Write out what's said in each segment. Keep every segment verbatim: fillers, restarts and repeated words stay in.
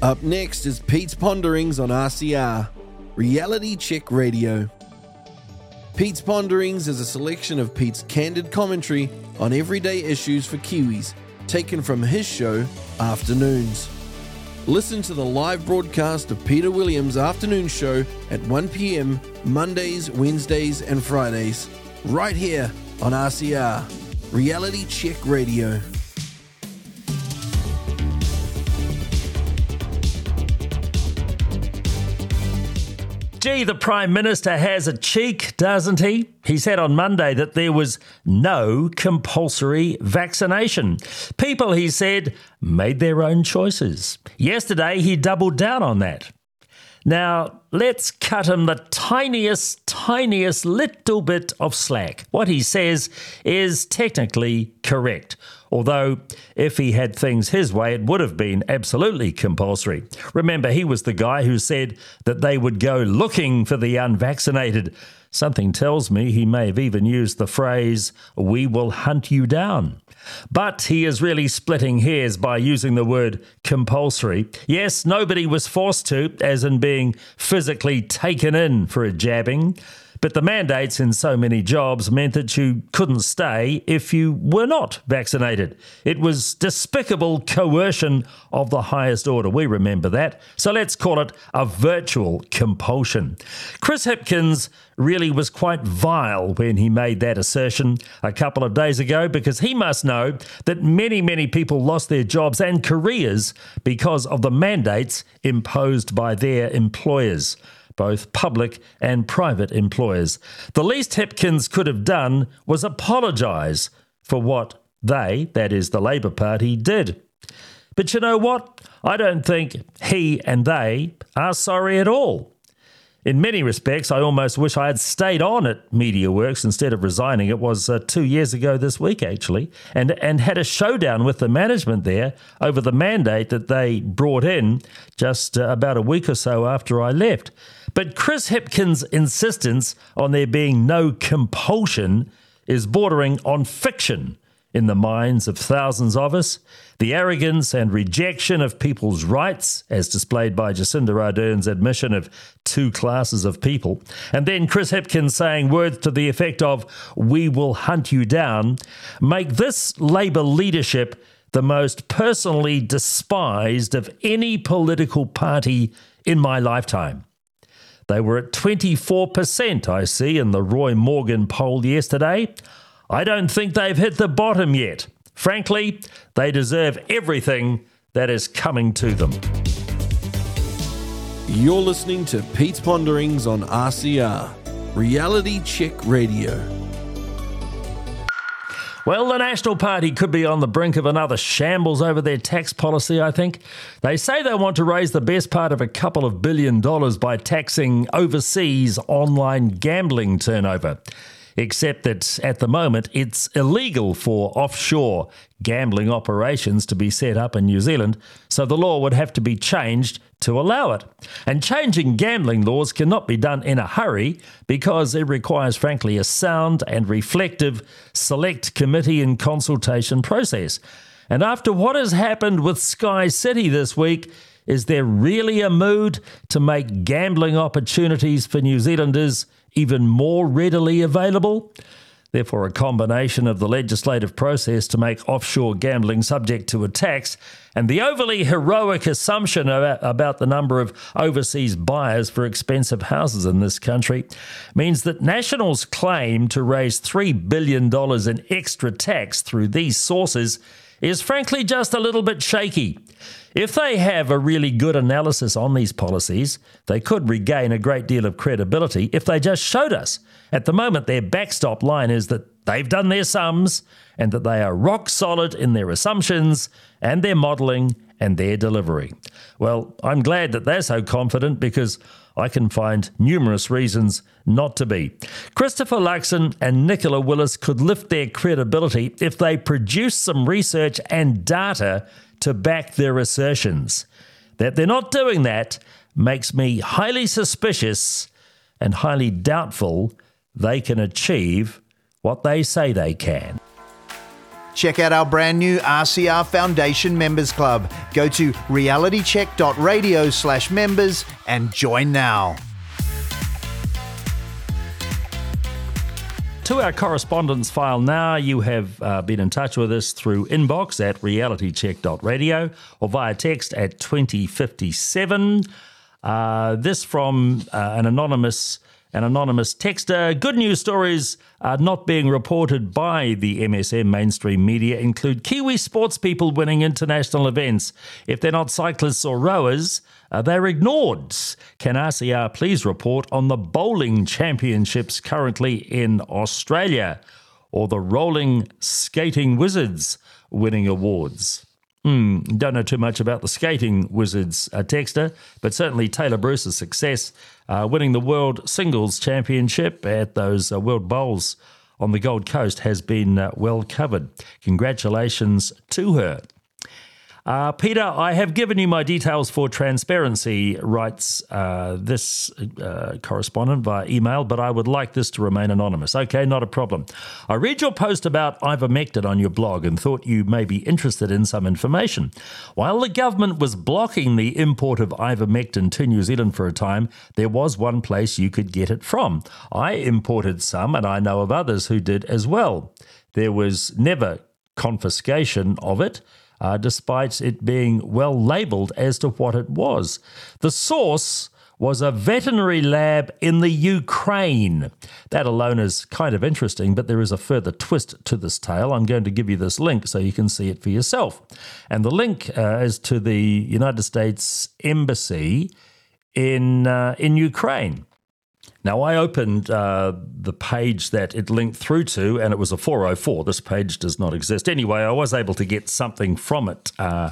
Up next is Pete's Ponderings on R C R, Reality Check Radio. Pete's Ponderings is a selection of Pete's candid commentary on everyday issues for Kiwis, taken from his show, Afternoons. Listen to the live broadcast of Peter Williams' afternoon show at one p.m, Mondays, Wednesdays and Fridays, right here on R C R, Reality Check Radio. Gee, the Prime Minister has a cheek, doesn't he? He said on Monday that there was no compulsory vaccination. People, he said, made their own choices. Yesterday, he doubled down on that. Now, let's cut him the tiniest, tiniest little bit of slack. What he says is technically correct, although if he had things his way, it would have been absolutely compulsory. Remember, he was the guy who said that they would go looking for the unvaccinated. Something tells me he may have even used the phrase, "We will hunt you down." But he is really splitting hairs by using the word compulsory. Yes, nobody was forced to, as in being physically taken in for a jabbing. But the mandates in so many jobs meant that you couldn't stay if you were not vaccinated. It was despicable coercion of the highest order. We remember that. So let's call it a virtual compulsion. Chris Hipkins really was quite vile when he made that assertion a couple of days ago, because he must know that many, many people lost their jobs and careers because of the mandates imposed by their employers, both public and private employers. The least Hipkins could have done was apologise for what they, that is the Labour Party, did. But you know what? I don't think he and they are sorry at all. In many respects, I almost wish I had stayed on at MediaWorks instead of resigning. It was uh, two years ago this week, actually, and, and had a showdown with the management there over the mandate that they brought in just uh, about a week or so after I left. But Chris Hipkins' insistence on there being no compulsion is bordering on fiction in the minds of thousands of us. The arrogance and rejection of people's rights, as displayed by Jacinda Ardern's admission of two classes of people, and then Chris Hipkins saying words to the effect of, "We will hunt you down," make this Labour leadership the most personally despised of any political party in my lifetime. They were at twenty-four percent, I see, in the Roy Morgan poll yesterday. I don't think they've hit the bottom yet. Frankly, they deserve everything that is coming to them. You're listening to Pete's Ponderings on R C R, Reality Check Radio. Well, the National Party could be on the brink of another shambles over their tax policy, I think. They say they want to raise the best part of a couple of billion dollars by taxing overseas online gambling turnover. Except that at the moment it's illegal for offshore gambling operations to be set up in New Zealand, so the law would have to be changed to allow it. And changing gambling laws cannot be done in a hurry because it requires, frankly, a sound and reflective select committee and consultation process. And after what has happened with Sky City this week, is there really a mood to make gambling opportunities for New Zealanders even more readily available? Therefore, a combination of the legislative process to make offshore gambling subject to a tax and the overly heroic assumption about the number of overseas buyers for expensive houses in this country means that Nationals' claim to raise three billion dollars in extra tax through these sources is frankly just a little bit shaky. If they have a really good analysis on these policies, they could regain a great deal of credibility if they just showed us. At the moment, their backstop line is that they've done their sums and that they are rock solid in their assumptions and their modelling and their delivery. Well, I'm glad that they're so confident, because I can find numerous reasons not to be. Christopher Luxon and Nicola Willis could lift their credibility if they produce some research and data to back their assertions. That they're not doing that makes me highly suspicious and highly doubtful they can achieve what they say they can. Check out our brand new R C R Foundation Members Club. Go to realitycheck.radio slash members and join now. To our correspondence file now, you have uh, been in touch with us through inbox at realitycheck.radio or via text at twenty fifty-seven. Uh, this from uh, an anonymous an anonymous texter. Good news stories uh, not being reported by the M S M mainstream media include Kiwi sports people winning international events. If they're not cyclists or rowers, Uh, they're ignored. Can R C R please report on the bowling championships currently in Australia or the rolling skating wizards winning awards? Mm, don't know too much about the skating wizards, uh, texter, but certainly Taylor Bruce's success uh, winning the World Singles Championship at those uh, World Bowls on the Gold Coast has been uh, well covered. Congratulations to her. Uh, Peter, I have given you my details for transparency, writes uh, this uh, correspondent via email, but I would like this to remain anonymous. Okay, not a problem. I read your post about ivermectin on your blog and thought you may be interested in some information. While the government was blocking the import of ivermectin to New Zealand for a time, there was one place you could get it from. I imported some and I know of others who did as well. There was never confiscation of it. Uh, despite it being well labelled as to what it was. The source was a veterinary lab in the Ukraine. That alone is kind of interesting, but there is a further twist to this tale. I'm going to give you this link so you can see it for yourself. And the link uh, is to the United States Embassy in uh, in Ukraine. Now, I opened uh, the page that it linked through to, and it was a four oh four. This page does not exist. Anyway, I was able to get something from it, uh,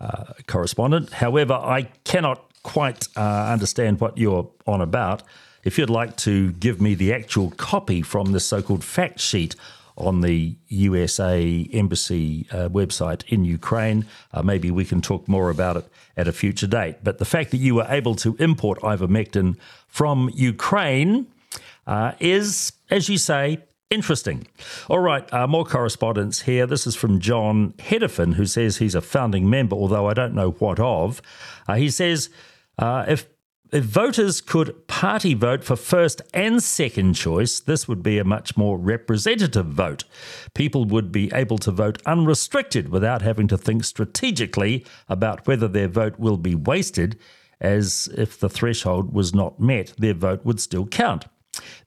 uh, correspondent. However, I cannot quite uh, understand what you're on about. If you'd like to give me the actual copy from the so-called fact sheet on the U S A Embassy uh, website in Ukraine, uh, maybe we can talk more about it at a future date. But the fact that you were able to import ivermectin from Ukraine uh, is, as you say, interesting. All right, uh, more correspondence here. This is from John Hedefin, who says he's a founding member, although I don't know what of. Uh, he says, uh, if If voters could party vote for first and second choice, this would be a much more representative vote. People would be able to vote unrestricted without having to think strategically about whether their vote will be wasted, as if the threshold was not met, their vote would still count.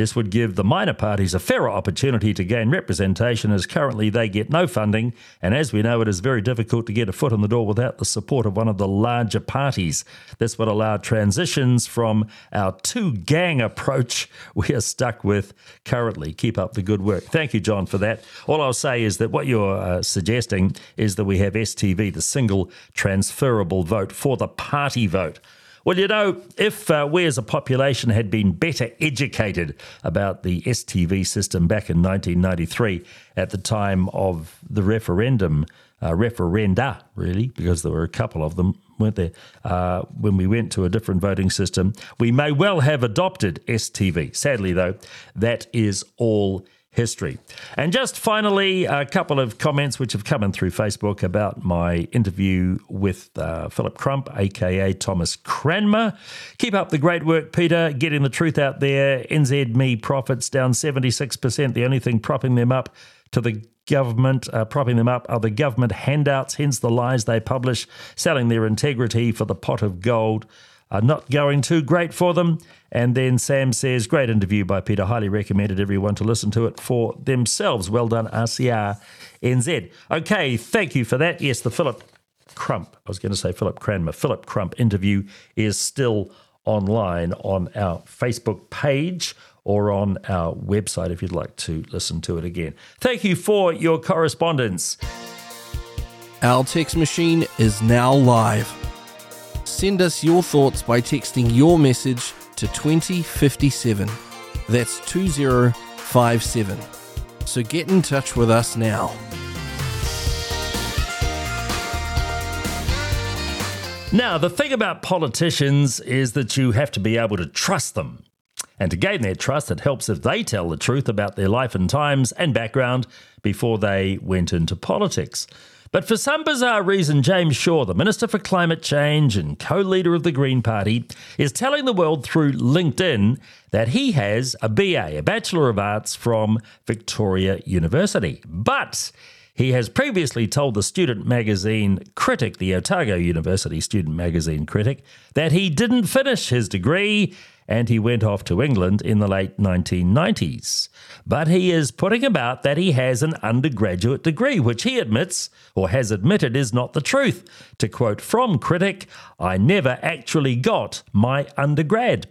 This would give the minor parties a fairer opportunity to gain representation, as currently they get no funding, and as we know, it is very difficult to get a foot in the door without the support of one of the larger parties. This would allow transitions from our two-gang approach we are stuck with currently. Keep up the good work. Thank you, John, for that. All I'll say is that what you're uh, suggesting is that we have S T V, the single transferable vote, for the party vote. Well, you know, if uh, we as a population had been better educated about the S T V system back in nineteen ninety-three at the time of the referendum, uh, referenda, really, because there were a couple of them, weren't there, uh, when we went to a different voting system, we may well have adopted S T V. Sadly, though, that is all history. And just finally, a couple of comments which have come in through Facebook about my interview with uh, Philip Crump, aka Thomas Cranmer. Keep up the great work, Peter, getting the truth out there. N Z M E profits down seventy-six percent. The only thing propping them up to the government, uh, propping them up are the government handouts, hence the lies they publish, selling their integrity for the pot of gold. Uh, not going too great for them. And then Sam says, great interview by Peter. Highly recommended everyone to listen to it for themselves. Well done, R C R N Z. Okay, thank you for that. Yes, the Philip Crump, I was going to say Philip Cranmer, Philip Crump interview is still online on our Facebook page or on our website if you'd like to listen to it again. Thank you for your correspondence. Our text machine is now live. Send us your thoughts by texting your message to twenty fifty-seven. That's two zero five seven. So get in touch with us now. Now, the thing about politicians is that you have to be able to trust them. and to gain their trust, it helps if they tell the truth about their life and times and background before they went into politics. But for some bizarre reason, James Shaw, the Minister for Climate Change and co-leader of the Green Party, is telling the world through LinkedIn that he has a B A, a Bachelor of Arts from Victoria University. But he has previously told the student magazine Critic, the Otago University student magazine Critic, that he didn't finish his degree and he went off to England in the late nineteen nineties. But he is putting about that he has an undergraduate degree, which he admits, or has admitted, is not the truth. To quote from Critic, "I never actually got my undergrad."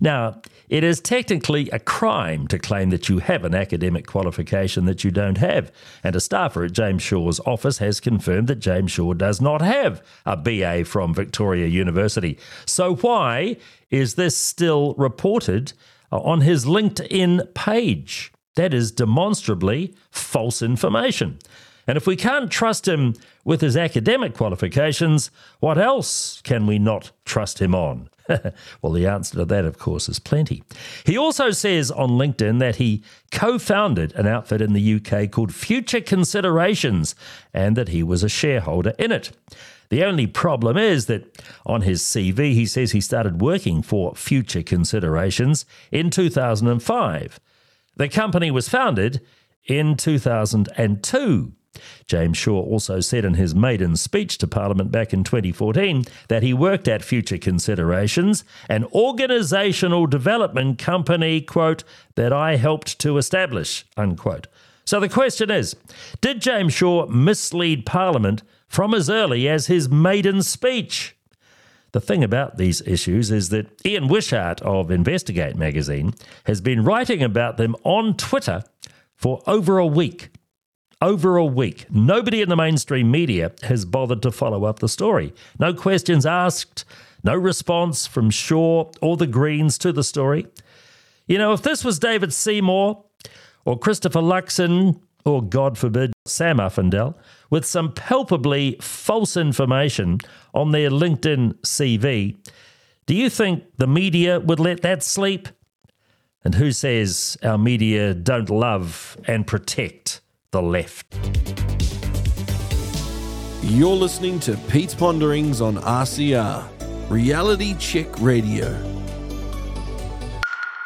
Now, it is technically a crime to claim that you have an academic qualification that you don't have, and a staffer at James Shaw's office has confirmed that James Shaw does not have a B A from Victoria University. So why is this still reported on his LinkedIn page? That is demonstrably false information. And if we can't trust him with his academic qualifications, what else can we not trust him on? Well, the answer to that, of course, is plenty. He also says on LinkedIn that he co-founded an outfit in the U K called Future Considerations and that he was a shareholder in it. The only problem is that on his C V, he says he started working for Future Considerations in two thousand five. The company was founded in two thousand two. James Shaw also said in his maiden speech to Parliament back in twenty fourteen that he worked at Future Considerations, an organisational development company, quote, that I helped to establish, unquote. So the question is, did James Shaw mislead Parliament from as early as his maiden speech? The thing about these issues is that Ian Wishart of Investigate magazine has been writing about them on Twitter for over a week. Over a week. Nobody in the mainstream media has bothered to follow up the story. No questions asked, no response from Shaw or the Greens to the story. You know, if this was David Seymour or Christopher Luxon or, God forbid, Sam Uffindel with some palpably false information on their LinkedIn C V, do you think the media would let that sleep? And who says our media don't love and protect the left? You're listening to Pete's Ponderings on R C R, Reality Check Radio.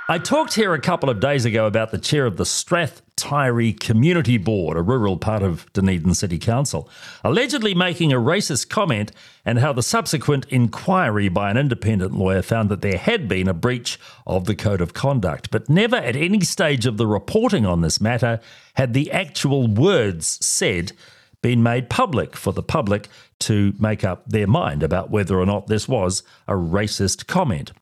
I talked here a couple of days ago about the chair of the Strath Tiree Community Board, a rural part of Dunedin City Council, allegedly making a racist comment, and how the subsequent inquiry by an independent lawyer found that there had been a breach of the Code of Conduct. But never at any stage of the reporting on this matter had the actual words said been made public for the public to make up their mind about whether or not this was a racist comment.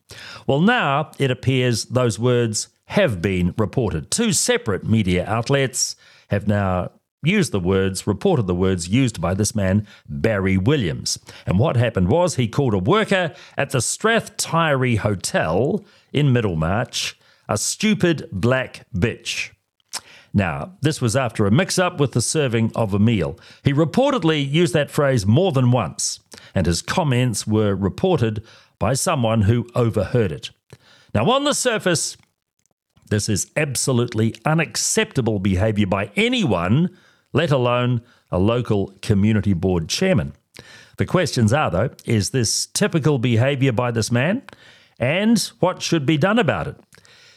Well, now it appears those words have been reported. Two separate media outlets have now used the words, reported the words used by this man, Barry Williams. And what happened was he called a worker at the Strath Tiree Hotel in Middlemarch a stupid black bitch. Now, this was after a mix-up with the serving of a meal. He reportedly used that phrase more than once, and his comments were reported by someone who overheard it. Now, on the surface, this is absolutely unacceptable behaviour by anyone, let alone a local community board chairman. The questions are, though, is this typical behaviour by this man, and what should be done about it?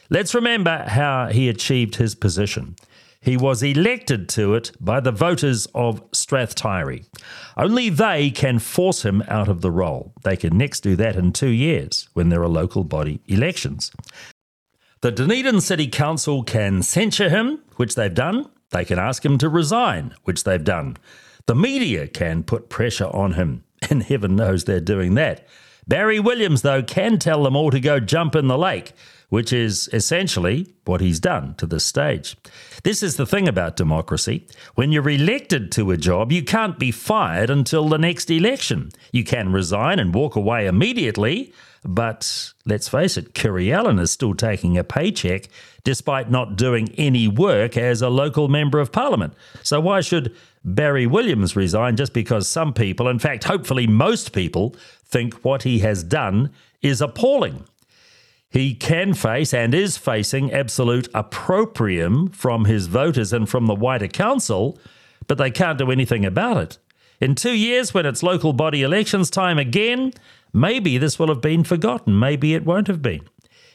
Let's remember how he achieved his position. He was elected to it by the voters of Strath Tiree. Only they can force him out of the role. They can next do that in two years when there are local body elections. The Dunedin City Council can censure him, which they've done. They can ask him to resign, which they've done. The media can put pressure on him, and heaven knows they're doing that. Barry Williams, though, can tell them all to go jump in the lake, which is essentially what he's done to this stage. This is the thing about democracy. When you're elected to a job, you can't be fired until the next election. You can resign and walk away immediately, but let's face it, Kerry Allen is still taking a paycheck despite not doing any work as a local member of parliament. So why should Barry Williams resign just because some people, in fact, hopefully most people, think what he has done is appalling? He can face and is facing absolute opprobrium from his voters and from the wider council, but they can't do anything about it. In two years, when it's local body elections time again, maybe this will have been forgotten. Maybe it won't have been.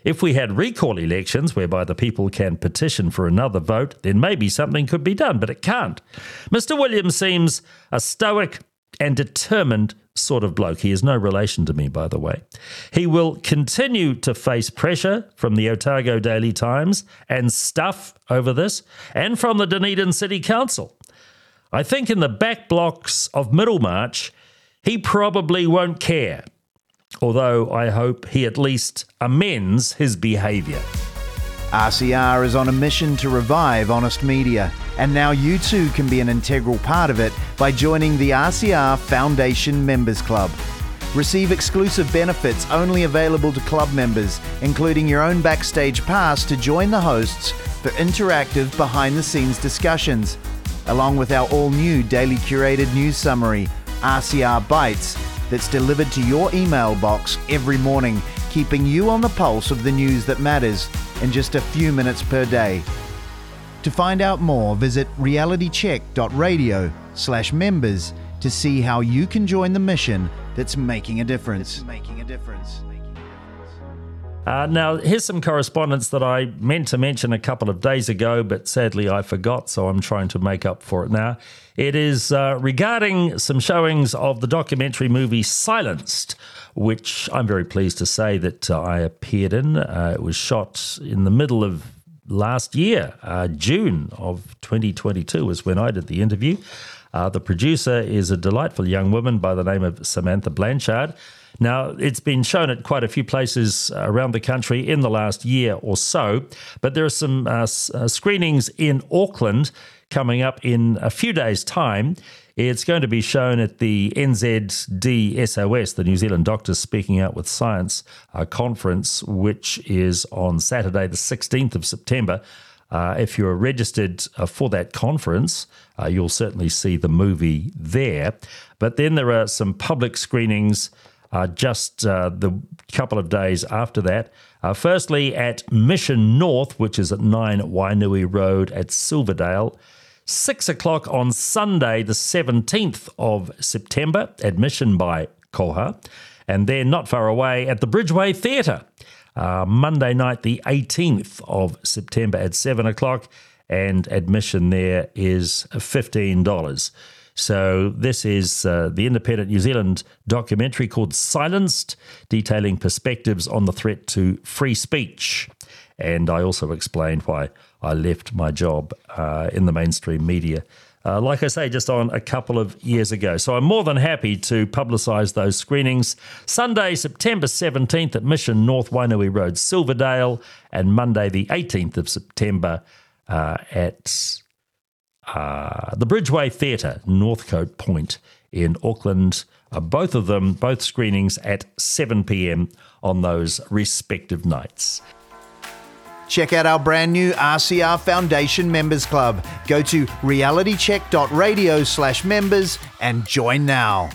If we had recall elections whereby the people can petition for another vote, then maybe something could be done, but it can't. Mister Williams seems a stoic and determined sort of bloke. He is no relation to me, by the way. He will continue to face pressure from the Otago Daily Times and stuff over this, and from the Dunedin City Council. I think in the back blocks of Middlemarch, he probably won't care, although I hope he at least amends his behaviour. R C R is on a mission to revive honest media, and now you too can be an integral part of it by joining the R C R Foundation Members Club. Receive exclusive benefits only available to club members, including your own backstage pass to join the hosts for interactive behind-the-scenes discussions, along with our all-new daily curated news summary, R C R Bites, that's delivered to your email box every morning, keeping you on the pulse of the news that matters in just a few minutes per day. To find out more, visit realitycheck.radio slash members to see how you can join the mission that's making a difference. Making a difference. Uh, now, here's some correspondence that I meant to mention a couple of days ago, but sadly I forgot, so I'm trying to make up for it now. It is uh, regarding some showings of the documentary movie Silenced, which I'm very pleased to say that uh, I appeared in. Uh, it was shot in the middle of last year, uh, June of twenty twenty-two was when I did the interview. Uh, the producer is a delightful young woman by the name of Samantha Blanchard. Now, it's been shown at quite a few places around the country in the last year or so, but there are some uh, s- uh, screenings in Auckland coming up in a few days' time. It's going to be shown at the N Z D S O S, the New Zealand Doctors Speaking Out with Science uh, conference, which is on Saturday the sixteenth of September. Uh, if you're registered uh, for that conference, uh, you'll certainly see the movie there. But then there are some public screenings Uh, just uh, the couple of days after that. Uh, firstly, at Mission North, which is at nine Wainui Road at Silverdale, six o'clock on Sunday the seventeenth of September, admission by Koha. And then not far away at the Bridgeway Theatre, uh, Monday night the eighteenth of September at seven o'clock, and admission there is fifteen dollars. So this is uh, the independent New Zealand documentary called Silenced, detailing perspectives on the threat to free speech. And I also explained why I left my job uh, in the mainstream media, uh, like I say, just on a couple of years ago. So I'm more than happy to publicise those screenings. Sunday, September seventeenth at Mission North, Wainui Road, Silverdale, and Monday the eighteenth of September uh, at... Uh, the Bridgeway Theatre, Northcote Point in Auckland. Uh, both of them, both screenings at seven p.m. on those respective nights. Check out our brand new R C R Foundation Members Club. Go to realitycheck.radio slash members and join now.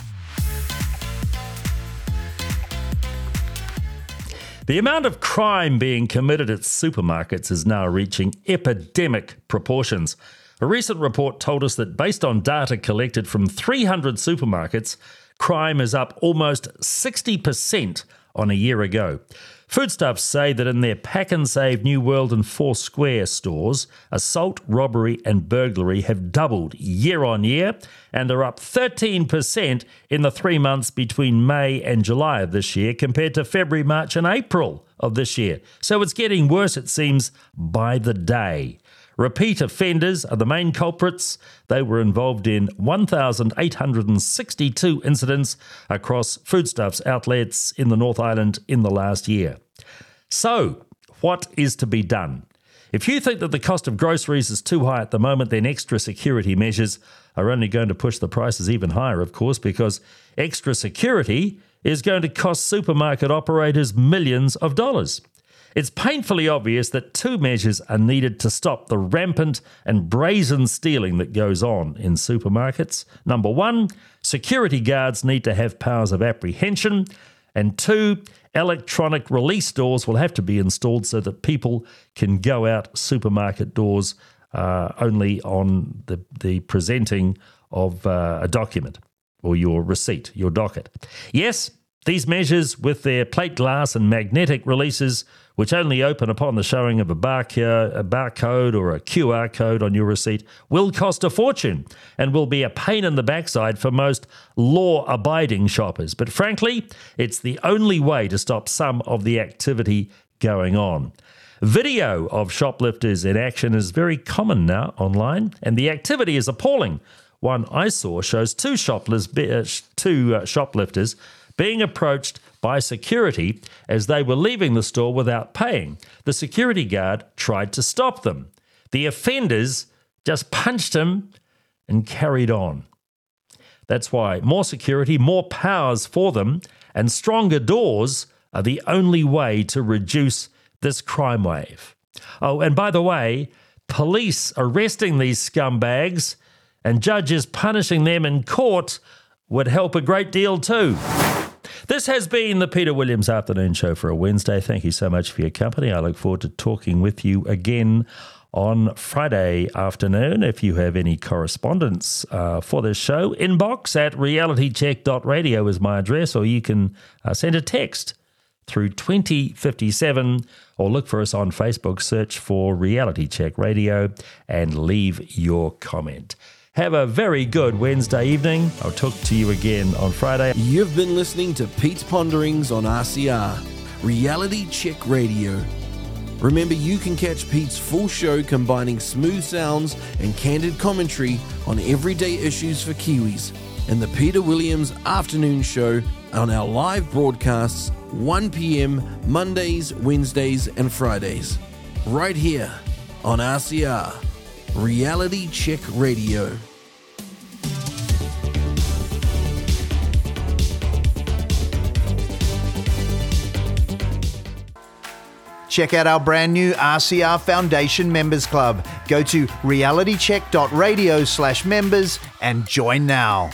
The amount of crime being committed at supermarkets is now reaching epidemic proportions. A recent report told us that based on data collected from three hundred supermarkets, crime is up almost sixty percent on a year ago. Foodstuffs say that in their Pack and Save, New World and Foursquare stores, assault, robbery and burglary have doubled year on year and are up thirteen percent in the three months between May and July of this year compared to February, March and April of this year. So it's getting worse, it seems, by the day. Repeat offenders are the main culprits. They were involved in one thousand eight hundred sixty-two incidents across foodstuffs outlets in the North Island in the last year. So, what is to be done? If you think that the cost of groceries is too high at the moment, then extra security measures are only going to push the prices even higher, of course, because extra security is going to cost supermarket operators millions of dollars. It's painfully obvious that two measures are needed to stop the rampant and brazen stealing that goes on in supermarkets. Number one, security guards need to have powers of apprehension, And two, electronic release doors will have to be installed so that people can go out supermarket doors uh, only on the, the presenting of uh, a document or your receipt, your docket. Yes, these measures with their plate glass and magnetic releases, which only open upon the showing of a barcode or a Q R code on your receipt, will cost a fortune and will be a pain in the backside for most law-abiding shoppers. But frankly, it's the only way to stop some of the activity going on. Video of shoplifters in action is very common now online, and the activity is appalling. One I saw shows two shoplifters, two shoplifters being approached by security as they were leaving the store without paying. The security guard tried to stop them. The offenders just punched him and carried on. That's why more security, more powers for them, and stronger doors are the only way to reduce this crime wave. Oh, and by the way, police arresting these scumbags and judges punishing them in court would help a great deal too. This has been the Peter Williams Afternoon Show for a Wednesday. Thank you so much for your company. I look forward to talking with you again on Friday afternoon. If you have any correspondence uh, for this show, inbox at realitycheck dot radio is my address, or you can uh, send a text through twenty fifty-seven or look for us on Facebook, search for Reality Check Radio and leave your comment. Have a very good Wednesday evening. I'll talk to you again on Friday. You've been listening to Pete's Ponderings on R C R, Reality Check Radio. Remember, you can catch Pete's full show combining smooth sounds and candid commentary on everyday issues for Kiwis and the Peter Williams Afternoon Show on our live broadcasts, one p.m. Mondays, Wednesdays and Fridays, right here on R C R. Reality Check Radio. Check out our brand new R C R Foundation Members Club. Go to realitycheck dot radio slash members and join now.